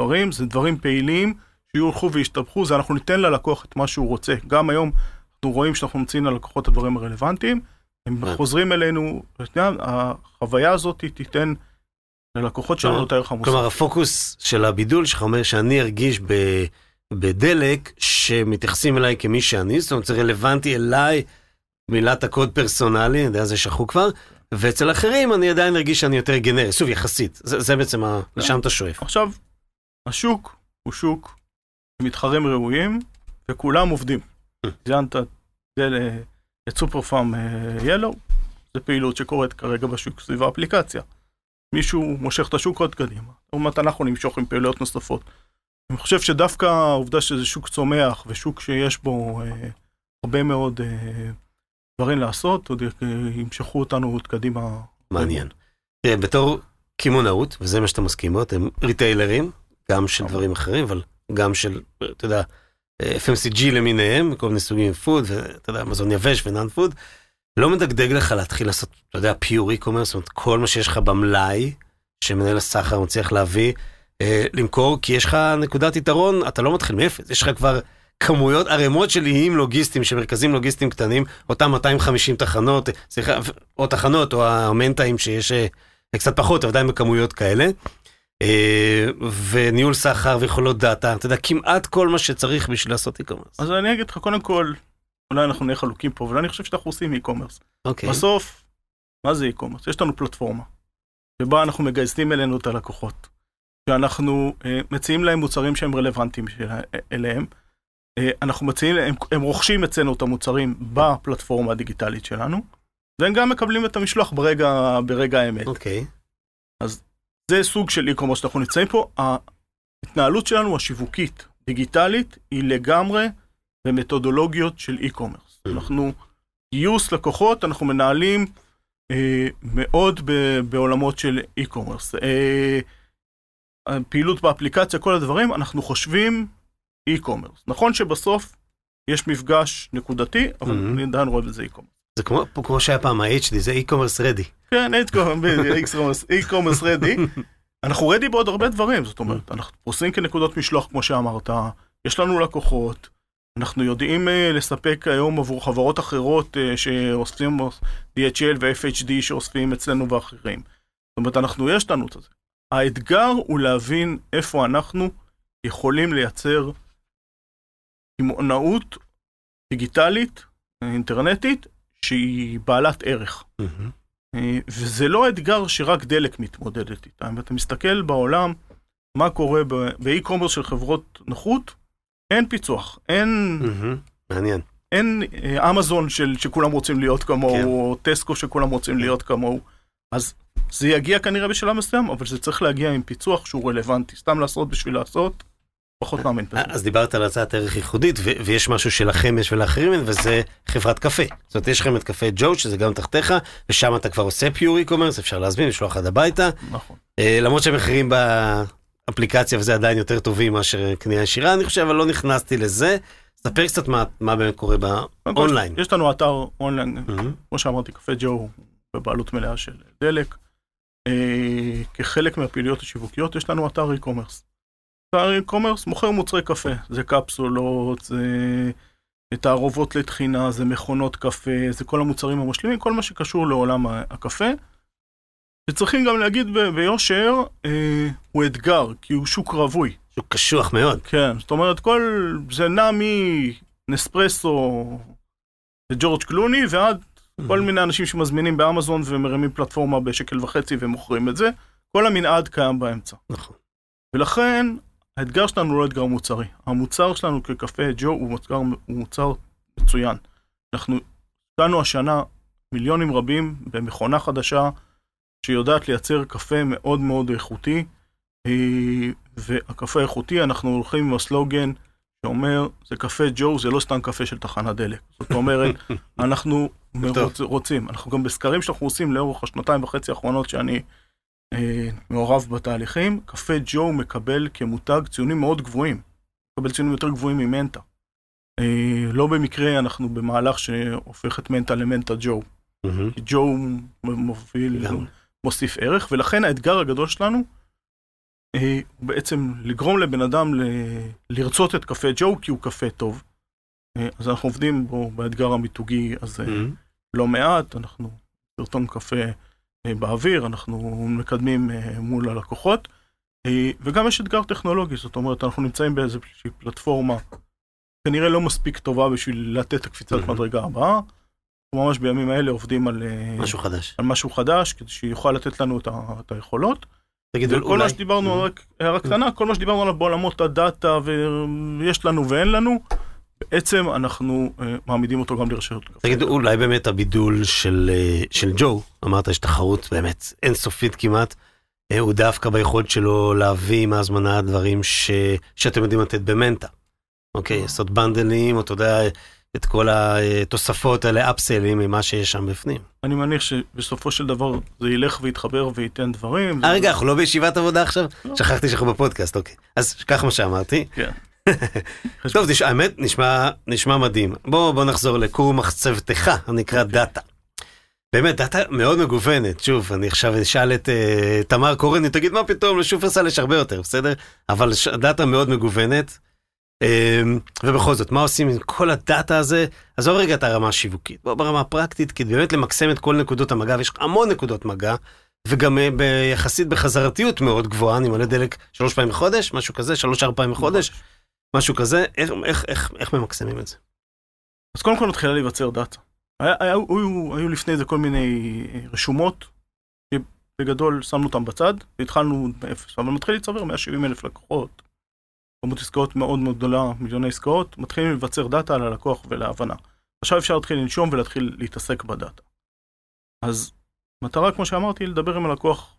דברים, זה דברים פעילים שיולכו וישתבחו, זה אנחנו ניתן ללקוח את מה שהוא רוצה. גם היום אנחנו רואים שאנחנו מציעים ללקוחות הדברים הרלוונטיים, הם חוזרים אלינו, החוויה הזאת תיתן ללקוחות שלנו את הערך המוסף. כלומר, הפוקוס של הבידול שלך אומר שאני ארגיש בדלק, שמתייחסים אליי כמי שאני, זאת אומרת, זה רלוונטי אליי, מילת הקוד פרסונלי, אני יודע, זה שכחו כבר, ואצל אחרים אני עדיין ארגיש שאני יותר גנרי, סוף יחסית, זה בעצם לשם אתה שואף. עכשיו, השוק הוא שוק, מתחרים ראויים, וכולם עובדים. זיינת, זה ל... את סופרפארם ילו, זה פעילות שקורית כרגע בשוק סביב האפליקציה. מישהו מושך את השוק עוד קדימה. זאת אנחנו נמשוך עם פעילויות נוספות. אני חושב שדווקא העובדה שזה שוק צומח, ושוק שיש בו אה, הרבה מאוד אה, דברים לעשות, עוד ימשכו אותנו עוד קדימה. מעניין. תראה, בתור כימונאות, וזה מה שאתה מסכים בו, אתם ריטיילרים, גם של דברים אחרים, אבל גם של, אתה יודע, אף אם סי ג'י למיניהם, כל מיני סוגים פוד, ואתה יודע, מזון יבש ונאן פוד, לא מדגדג לך להתחיל לעשות, אתה יודע, פיורי קומרס, זאת אומרת, כל מה שיש לך במלאי, שמנהל הסחר מצליח להביא, אה, למכור, כי יש לך נקודת יתרון, אתה לא מתחיל מאפס, יש לך כבר כמויות ערמות של איים לוגיסטיים, שמרכזים לוגיסטיים קטנים, אותם מאתיים וחמישים תחנות, סליחה, או תחנות, או המנטאים שיש אה, קצת פחות, עדיין בכמויות כאלה, וניהול סחר ויכולות דאטה, אתה יודע, כמעט כל מה שצריך בשביל לעשות אי-קומרס. אז אני אגיד לך, קודם כל, אולי אנחנו נהיה חלוקים פה, אבל אני חושב שאנחנו עושים אי-קומרס. בסוף, מה זה אי-קומרס? יש לנו פלטפורמה, שבה אנחנו מגייסים אלינו את הלקוחות, שאנחנו מציעים להם מוצרים שהם רלוונטיים אליהם, אנחנו מציעים, הם רוכשים אצלנו את המוצרים בפלטפורמה הדיגיטלית שלנו, והם גם מקבלים את המשלוח ברגע האמת. אוקיי. אז זה סוג של אי-קומרס שאנחנו נמצאים פה. ההתנהלות שלנו השיווקית, דיגיטלית, היא לגמרי במתודולוגיות של אי-קומרס. אנחנו גיוס לקוחות, אנחנו מנהלים אה, מאוד ב- בעולמות של אי-קומרס. אה, פעילות באפליקציה, כל הדברים, אנחנו חושבים אי-קומרס. נכון שבסוף יש מפגש נקודתי, אבל אני עדיין רואה בזה אי-קומרס. זה כמו, כמו שהיה פעם, ה-אייץ' די, זה e-commerce ready. כן, e-commerce ready. אנחנו ready בעוד הרבה דברים, זאת אומרת, אנחנו עושים כנקודות משלוח, כמו שאמרת, יש לנו לקוחות, אנחנו יודעים לספק היום עבור חברות אחרות שאוספים די אייץ' אל ו-אף אייץ' די שאוספים אצלנו ואחרים. זאת אומרת, אנחנו, יש לנו את זה. האתגר הוא להבין איפה אנחנו יכולים לייצר קמעונאות דיגיטלית, אינטרנטית, שהיא בעלת ערך. וזה לא אתגר שרק דלק מתמודדת איתה. אם אתה מסתכל בעולם, מה קורה באי-קומרס של חברות נוחות, אין פיצוח, אין... מעניין. אין אמזון שכולם רוצים להיות כמוהו, או טסקו שכולם רוצים להיות כמוהו. אז זה יגיע כנראה בשלב מסוים, אבל זה צריך להגיע עם פיצוח שהוא רלוונטי. סתם לעשות בשביל לעשות, פחות מאמין. אז דיברת על הצעת ערך ייחודית, ויש משהו שלכם יש ולאחרים, וזה חברת קפה. זאת אומרת, יש לכם את קפה ג'ו, שזה גם תחתיך, ושם אתה כבר עושה פיורי קומרס, אפשר להזמין, לשלוח עד הביתה. נכון. למרות שמחירים באפליקציה, וזה עדיין יותר טובים מאשר קנייה ישירה, אני חושב, אבל לא נכנסתי לזה. ספר קצת מה באמת קורה באונליין. יש לנו אתר אונליין, כמו שאמרתי, קפה ג'ו, בבעלות מלאה של דלק. כחלק מהפעילויות השיווקיות, יש לנו אתר אי-קומרס. אתר אי-קומרס מוכר מוצרי קפה, זה קפסולות, זה תערובות לתחינה, זה מכונות קפה, זה כל המוצרים המשלימים, כל מה שקשור לעולם הקפה. שצריכים גם להגיד ב- ביושר, אה, הוא אתגר, כי הוא שוק רווי. שוק קשוח מאוד. כן, זאת אומרת, כל זה נע מנספרסו וג'ורג' קלוני, ועד mm-hmm. כל מיני אנשים שמזמינים באמזון ומרימים פלטפורמה בשקל וחצי ומוכרים את זה, כל המנעד קיים באמצע. נכון. ולכן האתגר שלנו לא אתגר מוצרי. המוצר שלנו כקפה ג'ו הוא מוצר, הוא מוצר מצוין. אנחנו קנו השנה מיליונים רבים במכונה חדשה שיודעת לייצר קפה מאוד מאוד איכותי, והקפה איכותי אנחנו הולכים עם הסלוגן שאומר, זה קפה ג'ו, זה לא סתם קפה של תחנת דלק. זאת אומרת, אנחנו רוצים, אנחנו גם בסקרים שאנחנו עושים לאורך השנתיים וחצי האחרונות שאני אה, מעורב בתהליכים, קפה ג'ו מקבל כמותג ציונים מאוד גבוהים, מקבל ציונים יותר גבוהים ממנטה. אה, לא במקרה אנחנו במהלך שהופך את מנטה למנטה ג'ו. כי ג'ו מוביל, מוסיף ערך, ולכן האתגר הגדול שלנו הוא בעצם לגרום לבן אדם לרצות את קפה ג'ו, כי הוא קפה טוב. אז אנחנו עובדים בו באתגר המיתוגי הזה לא מעט, אנחנו סרטון קפה באוויר, אנחנו מקדמים מול הלקוחות, וגם יש אתגר טכנולוגי, זאת אומרת, אנחנו נמצאים באיזושהי פלטפורמה כנראה לא מספיק טובה בשביל לתת הקפיצת מדרגה הבאה, וממש בימים האלה עובדים על משהו חדש, על משהו חדש, כדי שיוכל לתת לנו את היכולות. וכל מה שדיברנו, רק קטנה, כל מה שדיברנו עליו בעולמות הדאטה, ויש לנו ואין לנו, בעצם אנחנו מעמידים אותו גם לרשת. תגיד, אולי באמת הבידול של ג'ו, אמרת, יש תחרות באמת אינסופית כמעט, הוא דווקא ביכולת שלו להביא עם ההזמנה הדברים שאתם יודעים לתת במנטה. אוקיי, לעשות בנדלים, או אתה יודע, את כל התוספות האלה, אפסלים, ממה שיש שם בפנים. אני מניח שבסופו של דבר זה ילך ויתחבר וייתן דברים. אה, רגע, אנחנו לא בישיבת עבודה עכשיו? שכחתי שאנחנו בפודקאסט, אוקיי. אז כך מה שאמרתי. כן. טוב, האמת, נשמע מדהים. בואו נחזור לקור מחצבתך, הנקרא דאטה. באמת, דאטה מאוד מגוונת. שוב, אני עכשיו אשאל את תמר קורן, תגיד מה פתאום, לשופרסל יש הרבה יותר, בסדר? אבל דאטה מאוד מגוונת. ובכל זאת, מה עושים עם כל הדאטה הזה? אז עוד רגע את הרמה השיווקית, ברמה הפרקטית, כי באמת למקסם את כל נקודות המגע, ויש המון נקודות מגע, וגם יחסית בחזרתיות מאוד גבוהה, אני מלא דלק שלוש פעמים בחודש, משהו כזה, שלוש ארבע פעמים בחודש, משהו כזה, איך ממקסמים את זה? אז קודם כל התחילה להיווצר דאטה. היו לפני זה כל מיני רשומות, שבגדול שמנו אותם בצד, והתחלנו מאפס, אבל מתחיל להצבר מאה ושבעים אלף לקוחות, כמות עסקאות מאוד מאוד גדולה, מיליוני עסקאות, מתחילים לבצר דאטה על הלקוח ולהבנה. עכשיו אפשר להתחיל לנשום ולהתחיל להתעסק בדאטה. אז מטרה, כמו שאמרתי, לדבר עם הלקוח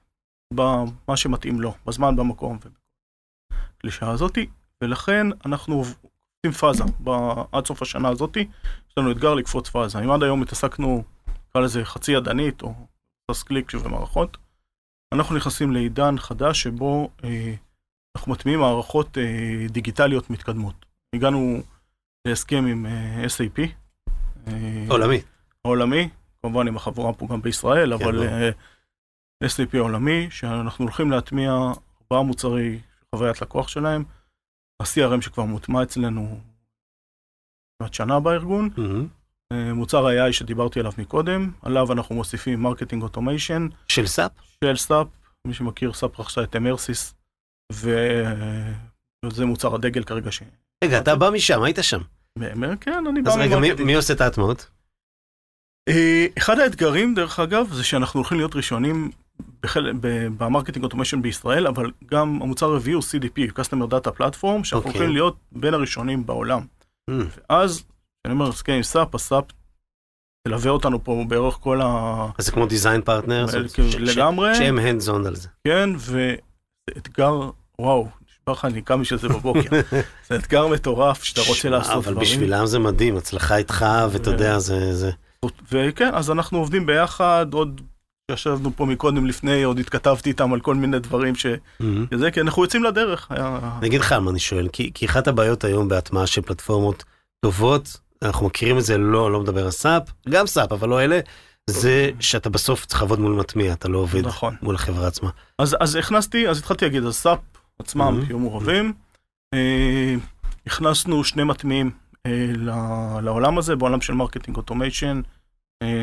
במה שמתאים לו, בזמן, במקום, ובקלישה הזאת, ולכן אנחנו עושים פאזה. עד סוף השנה הזאת, יש לנו אתגר לקפוץ פאזה. אם עד היום התעסקנו, קרא לזה חצי ידנית, או תס קליק ומערכות, אנחנו נכנסים לעידן חדש שבו אנחנו מטמיעים מערכות אה, דיגיטליות מתקדמות. הגענו להסכם עם אה, אס איי פי. אה, עולמי. עולמי, כמובן עם החבורה פה גם בישראל, כן, אבל אה, אס איי פי עולמי, שאנחנו הולכים להטמיע ארבעה מוצרי חוויית לקוח שלהם, ה-סי אר אם שכבר מוטמע אצלנו עד שנה בארגון, mm-hmm. אה, מוצר ה-איי איי שדיברתי עליו מקודם, עליו אנחנו מוסיפים מרקטינג אוטומיישן. של סאפ? של סאפ, מי שמכיר סאפ רכשה את אמרסיס, וזה מוצר הדגל כרגע ש... רגע, אתה בא משם, היית שם. באמת, כן, אני בא... אז רגע, מי עושה את ההטמעות? אחד האתגרים, דרך אגב, זה שאנחנו הולכים להיות ראשונים במרקטינג אוטומיישן בישראל, אבל גם המוצר הרביעי הוא סי די פי, Customer Data Platform, שאנחנו הולכים להיות בין הראשונים בעולם. ואז, אני אומר, הסכם עם סאפ, הסאפ תלווה אותנו פה בערך כל ה... אז זה כמו דיזיין פרטנר, לגמרי. שהם הנדזון על זה. כן, ו... זה אתגר, וואו, נשבר לך, אני קם בשביל זה בבוקר. זה אתגר מטורף שאתה רוצה לעשות. אבל בשבילם זה מדהים, הצלחה איתך, ואתה יודע, זה... וכן, אז אנחנו עובדים ביחד, עוד ישבנו פה מקודם לפני, עוד התכתבתי איתם על כל מיני דברים שזה, כי אנחנו יוצאים לדרך. נגיד לך על מה אני שואל, כי אחת הבעיות היום בהטמעה של פלטפורמות טובות, אנחנו מכירים את זה, לא, לא מדבר על סאפ, גם סאפ, אבל לא אלה, זה שאתה בסוף צריך לעבוד מול מטמיע, אתה לא עובד מול החברה עצמה. אז הכנסתי, אז התחלתי להגיד, אז סאפ עצמם יהיו מעורבים, הכנסנו שני מטמיעים לעולם הזה, בעולם של מרקטינג אוטומיישן,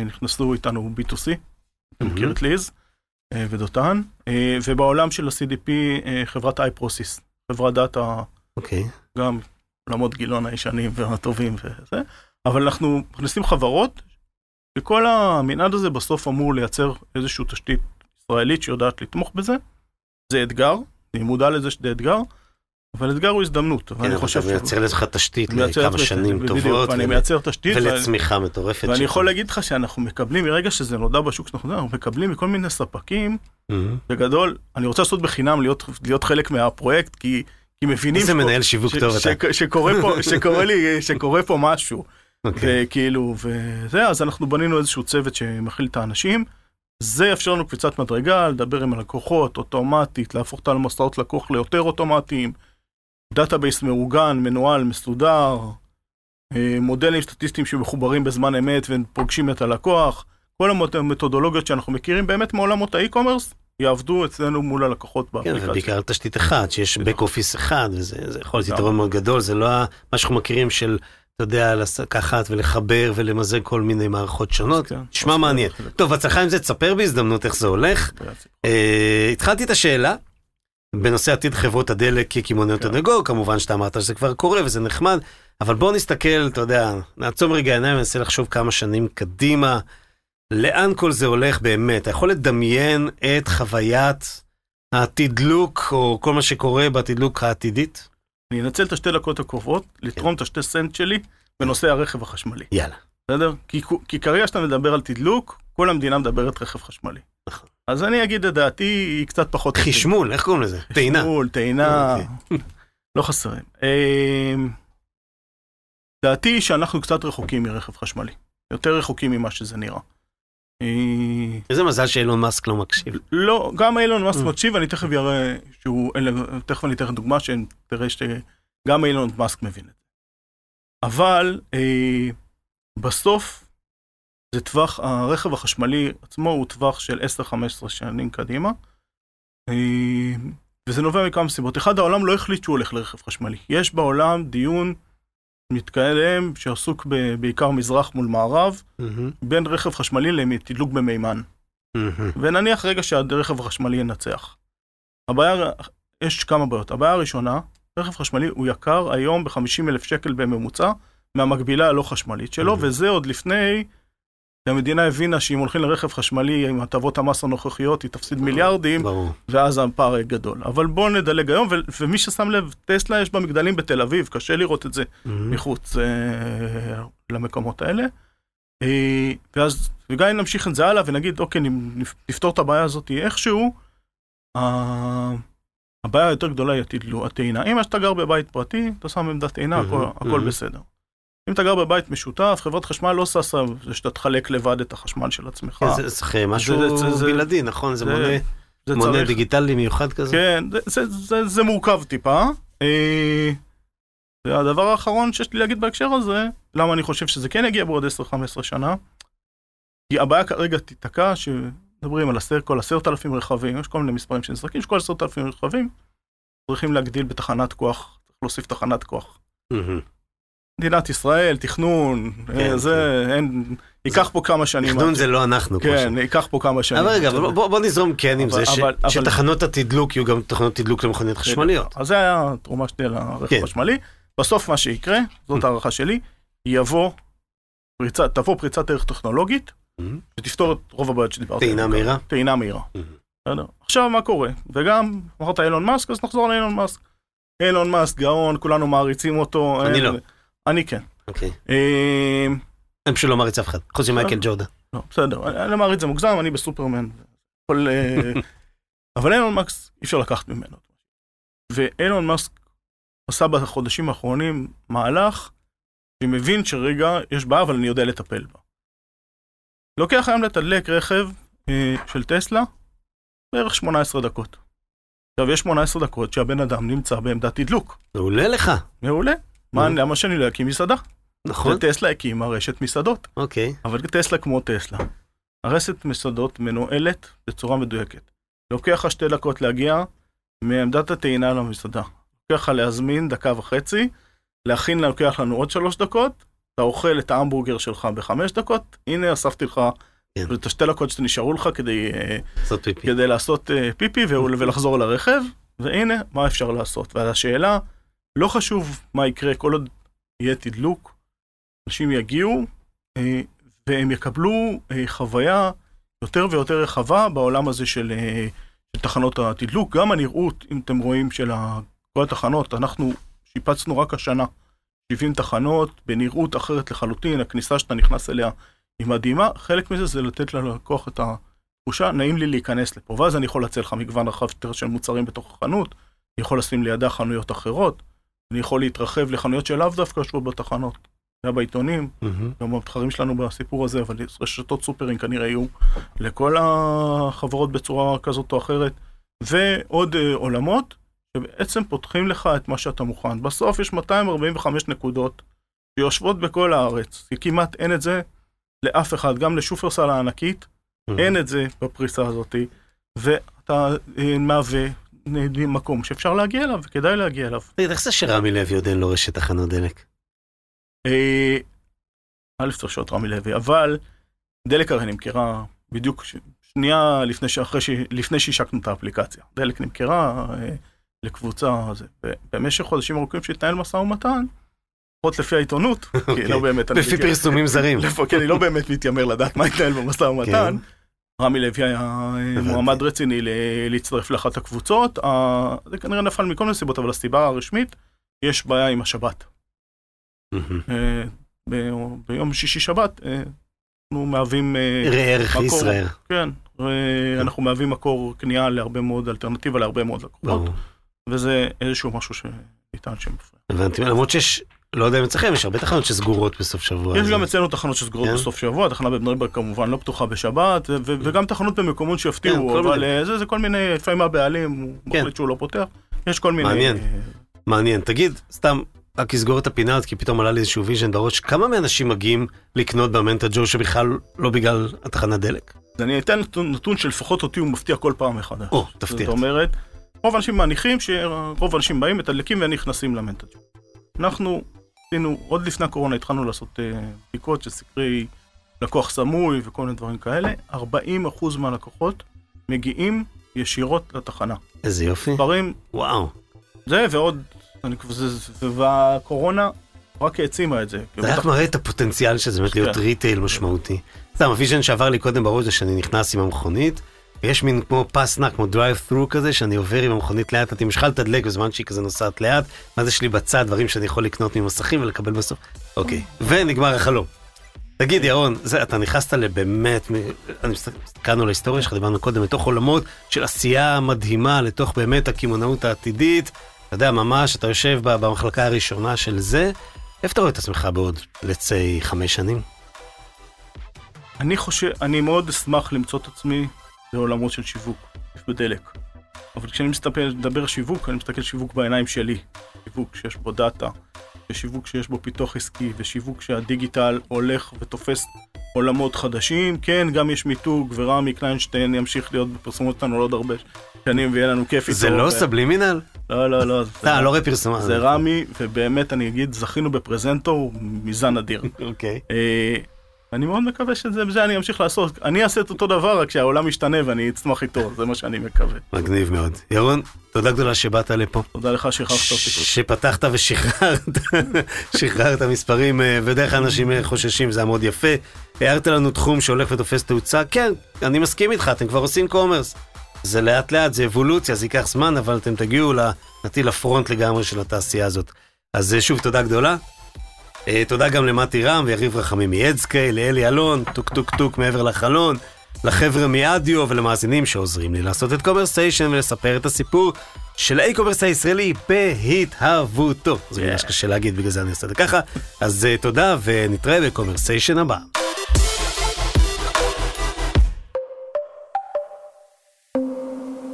נכנסו איתנו בי טו סי, מכירת ליז ודותן, ובעולם של ה-סי די פי חברת iProcess, חברת דאטה, גם עולמות גילון הישנים והטובים וזה, אבל אנחנו מכניסים חברות, וכל המנעד הזה בסוף אמור לייצר איזושהי תשתית ישראלית שיודעת לתמוך בזה. זה אתגר, אני מודע לזה שזה אתגר, אבל אתגר הוא הזדמנות. כן, אתה מייצר לך תשתית לכמה שנים טובות, ולצמיחה מטורפת. ואני יכול להגיד לך שאנחנו מקבלים, מרגע שזה נודע בשוק שאנחנו אנחנו מקבלים מכל מיני ספקים, בגדול, אני רוצה לעשות בחינם להיות חלק מהפרויקט, כי מבינים שקורה פה משהו. וכאילו, וזה, אז אנחנו בנינו איזשהו צוות שמכיל את האנשים, זה יאפשר לנו קפיצת מדרגה, לדבר עם הלקוחות, אוטומטית, להפוך את המסעות לקוח ליותר אוטומטיים, דאטאבייס מאורגן, מנוהל, מסודר, מודלים סטטיסטיים שמחוברים בזמן אמת ופוגשים את הלקוח, כל המתודולוגיות שאנחנו מכירים באמת מעולמות האי-קומרס, יעבדו אצלנו מול הלקוחות באפליקציה. כן, בעיקר תשתית אחת, שיש בק אופיס אחד, וזה יכול להיות יתרון מאוד גדול, זה לא מה שאנחנו מכירים של... אתה יודע, לקחת ולחבר ולמזג כל מיני מערכות שונות. תשמע מעניין. טוב, הצלחה עם זה, תספר בהזדמנות איך זה הולך. התחלתי את השאלה, בנושא עתיד חברות הדלק כקימוניות הדגור, כמובן שאתה אמרת שזה כבר קורה וזה נחמד, אבל בואו נסתכל, אתה יודע, נעצום רגע עיניים, ננסה לחשוב כמה שנים קדימה, לאן כל זה הולך באמת. אתה יכול לדמיין את חוויית התדלוק, או כל מה שקורה בתדלוק העתידית? אני אנצל את השתי דקות הקרובות, לתרום את השתי סנט שלי בנושא הרכב החשמלי. יאללה. בסדר? כי כרגע שאתה מדבר על תדלוק, כל המדינה מדברת רכב חשמלי. נכון. אז אני אגיד, לדעתי, היא קצת פחות... חשמול, איך קוראים לזה? טעינה. חשמול, טעינה, לא חסרים. דעתי שאנחנו קצת רחוקים מרכב חשמלי. יותר רחוקים ממה שזה נראה. איזה מזל שאילון מאסק לא מקשיב. לא, גם אילון מאסק מקשיב, אני תכף יראה שהוא, תכף אני אתן דוגמה שתראה שגם אילון מאסק מבין את זה. אבל בסוף זה טווח, הרכב החשמלי עצמו הוא טווח של עשר חמש עשרה שנים קדימה, וזה נובע מכמה סיבות. אחד, העולם לא החליט שהוא הולך לרכב חשמלי. יש בעולם דיון מתקדם שעסוק בעיקר מזרח מול מערב, בין רכב חשמלי לתדלוק במימן. ונניח רגע שהרכב החשמלי ינצח. הבעיה, יש כמה בעיות. הבעיה הראשונה, רכב חשמלי הוא יקר היום ב-חמישים אלף שקל בממוצע, מהמקבילה הלא חשמלית שלו, וזה עוד לפני שהמדינה הבינה שאם הולכים לרכב חשמלי עם הטבות המס הנוכחיות, היא תפסיד מיליארדים, ואז הפער גדול. אבל בואו נדלג היום, ומי ששם לב, טסלה יש בה מגדלים בתל אביב, קשה לראות את זה מחוץ למקומות האלה. ואז, וגם אם נמשיך את זה הלאה, ונגיד, אוקיי, נפתור את הבעיה הזאת איכשהו, הבעיה היותר גדולה היא הטעינה. אם אתה גר בבית פרטי, אתה שם עמדת טעינה, הכל בסדר. אם אתה גר בבית משותף, חברת חשמל לא ששה, זה שאתה תחלק לבד את החשמל של עצמך. זה משהו בלעדי, נכון? זה מונה דיגיטלי מיוחד כזה? כן, זה מורכב טיפה. והדבר האחרון שיש לי להגיד בהקשר הזה, למה אני חושב שזה כן יגיע בעוד עשר חמש עשרה שנה, כי הבעיה כרגע תיתקע, שדברים על כל עשרת אלפים רכבים, יש כל מיני מספרים שנזרקים, שכל עשרת אלפים רכבים צריכים להגדיל בתחנת כוח, להוסיף תחנת כוח. מדינת ישראל, תכנון, זה, אין, ייקח פה כמה שנים. תכנון זה לא אנחנו. כן, ייקח פה כמה שנים. אבל רגע, בוא נזרום כן עם זה, שתחנות התדלוק יהיו גם תחנות תדלוק למכוניות חשמליות. אז זה היה תרומה שלי לרכב חשמלי. בסוף מה שיקרה, זאת הערכה שלי, יבוא, תבוא פריצת ערך טכנולוגית, שתפתור את רוב הבעיות שדיברתי. טעינה מהירה. טעינה מהירה. עכשיו מה קורה? וגם, אמרת אילון מאסק, אז נחזור לאילון מאסק. אילון מאסק, גאון, כולנו מעריצים אותו. אני לא. אני כן. אוקיי. אני פשוט לא מעריץ אף אחד, חוץ ממייקל ג'ורדן. לא, בסדר. אני מעריץ זה מוגזם, אני בסופרמן. אבל אילון מאסק אי אפשר לקחת ממנו. ואילון מאסק עשה בחודשים האחרונים מהלך שמבין שרגע יש בעיה, אבל אני יודע לטפל בה. לוקח היום לתדלק רכב של טסלה בערך שמונה עשרה דקות. עכשיו, יש שמונה עשרה דקות שהבן אדם נמצא בעמדת תדלוק. מעולה לך. מעולה. למה שאני לא אקים מסעדה? נכון. טסלה הקימה רשת מסעדות. אוקיי. אבל טסלה כמו טסלה. הרשת מסעדות מנוהלת בצורה מדויקת. לוקח שתי דקות להגיע מעמדת הטעינה למסעדה. לוקח להזמין דקה וחצי, להכין לוקח לנו עוד שלוש דקות, אתה אוכל את ההמבורגר שלך בחמש דקות, הנה אספתי לך את השתי דקות שנשארו לך כדי כדי לעשות פיפי ולחזור לרכב, והנה מה אפשר לעשות. והשאלה, לא חשוב מה יקרה, כל עוד יהיה תדלוק, אנשים יגיעו, והם יקבלו חוויה יותר ויותר רחבה בעולם הזה של, של תחנות התדלוק, גם הנראות, אם אתם רואים, של כל התחנות, אנחנו שיפצנו רק השנה שבעים תחנות, בנראות אחרת לחלוטין, הכניסה שאתה נכנס אליה היא מדהימה, חלק מזה זה לתת ללקוח את התחושה, נעים לי להיכנס לפה, ואז אני יכול להציע לך מגוון רחב יותר של מוצרים בתוך החנות, אני יכול לשים לידה חנויות אחרות, אני יכול להתרחב לחנויות שלאו דווקא שבו בתחנות, היה בעיתונים, גם המתחרים שלנו בסיפור הזה, אבל רשתות סופרים כנראה יהיו לכל החברות בצורה כזאת או אחרת, ועוד עולמות, שבעצם פותחים לך את מה שאתה מוכן. בסוף יש מאתיים ארבעים וחמש נקודות שיושבות בכל הארץ, כי כמעט אין את זה לאף אחד, גם לשופרסל הענקית, אין את זה בפריסה הזאת, ואתה מהווה מקום שאפשר להגיע אליו, וכדאי להגיע אליו. איך זה שרמי לוי יודע לא רשת תחנות דלק? א' תרשות רמי לוי, אבל דלק הרי נמכרה בדיוק שנייה לפני שהשקנו את האפליקציה. דלק נמכרה לקבוצה הזה. במשך חודשים ארוכים שהתנהל משא ומתן, לפחות לפי העיתונות, כי לא באמת... לפי פרסומים זרים. כן, אני לא באמת מתיימר לדעת מה התנהל במשא ומתן. רמי לוי היה מועמד רציני להצטרף לאחת הקבוצות. זה כנראה נפל מכל מיני סיבות, אבל הסיבה הרשמית, יש בעיה עם השבת. ביום שישי שבת אנחנו מהווים ישראל. כן, אנחנו מהווים מקור קנייה להרבה מאוד אלטרנטיבה, להרבה מאוד לקוחות, וזה איזשהו משהו שניתן שמפריע. הבנתי, למרות שיש, לא יודע אם אצלכם, יש הרבה תחנות שסגורות בסוף שבוע. יש גם אצלנו תחנות שסגורות בסוף שבוע, תחנה בבני ברק כמובן לא פתוחה בשבת, וגם תחנות במקומות שיפתיעו, אבל זה כל מיני, לפעמים הבעלים, הוא מחליט שהוא לא פותח, יש כל מיני... מעניין, מעניין, תגיד, סתם... רק לסגור את הפינה, כי פתאום עלה לי איזשהו ויז'ן בראש, כמה מאנשים מגיעים לקנות במנטה ג'ו שבכלל לא בגלל התחנת דלק? אני אתן נתון שלפחות אותי הוא מפתיע כל פעם מחדש. או, תפתיע. זאת אומרת, רוב האנשים מניחים שרוב האנשים באים, מתדלקים ונכנסים למנטה ג'ו. אנחנו עשינו, עוד לפני הקורונה התחלנו לעשות בדיקות של סקרי לקוח סמוי וכל מיני דברים כאלה, ארבעים אחוז מהלקוחות מגיעים ישירות לתחנה. איזה יופי. דברים, וואו. זה ועוד והקורונה רק העצימה את זה. זה רק מראה את הפוטנציאל שזה באמת להיות ריטייל משמעותי. סתם, הוויז'ן שעבר לי קודם בראש זה שאני נכנס עם המכונית, ויש מין כמו פסנה, כמו דרייב-ת'רו כזה, שאני עובר עם המכונית לאט, אני משחל תדלק בזמן שהיא כזה נוסעת לאט, ואז יש לי בצד דברים שאני יכול לקנות ממסכים ולקבל בסוף. אוקיי, ונגמר החלום. תגיד, ירון, אתה נכנסת לבאמת, אני מסתכלנו להיסטוריה שדיברנו קודם, לתוך עולמות של עשייה מדהימה, לתוך באמת הקמעונאות העתידית, אתה יודע, ממש, אתה יושב במחלקה הראשונה של זה, איפה אתה רואה את עצמך בעוד, לצי חמש שנים? אני חושב, אני מאוד אשמח למצוא את עצמי בעולמות של שיווק, בדלק. אבל כשאני מדבר שיווק, אני מסתכל שיווק בעיניים שלי. שיווק שיש בו דאטה, ושיווק שיש בו פיתוח עסקי, ושיווק שהדיגיטל הולך ותופס עולמות חדשים. כן, גם יש מיתוג, ורמי קליינשטיין ימשיך להיות בפרסומות אותנו עוד הרבה שנים, ויהיה לנו כיף. זה לא סבלימינל? לא, לא, לא. אתה לא רואה פרסומה. זה רמי, ובאמת אני אגיד, זכינו בפרזנטור מזן אדיר. אוקיי. אני מאוד מקווה שזה, אני אמשיך לעשות. אני אעשה את אותו דבר, רק שהעולם ישתנה ואני אצמח איתו, זה מה שאני מקווה. מגניב מאוד. ירון, תודה גדולה שבאת לפה. תודה לך שחררת אותי. שפתחת ושחררת, שחררת מספרים, ודרך אנשים חוששים, זה מאוד יפה. הערת לנו תחום שהולך ותופס תאוצה. כן, אני מסכים איתך, אתם כבר עושים קומרס. זה לאט לאט, זה אבולוציה, זה ייקח זמן, אבל אתם תגיעו לנטיל הפרונט לגמרי של התעשייה הזאת. אז שוב, תודה גדולה. תודה גם למתי רם ויריב רחמי מידסקי, לאלי אלון, טוק טוק טוק מעבר לחלון, לחבר'ה מאדיו ולמאזינים שעוזרים לי לעשות את קומרסיישן ולספר את הסיפור של האי-קומרס הישראלי בהתהוותו. זה ממש קשה להגיד, בגלל זה אני עושה את זה ככה. אז תודה ונתראה בקומרסיישן הבא.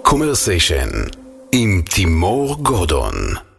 קומרסיישן עם תימור גורדון.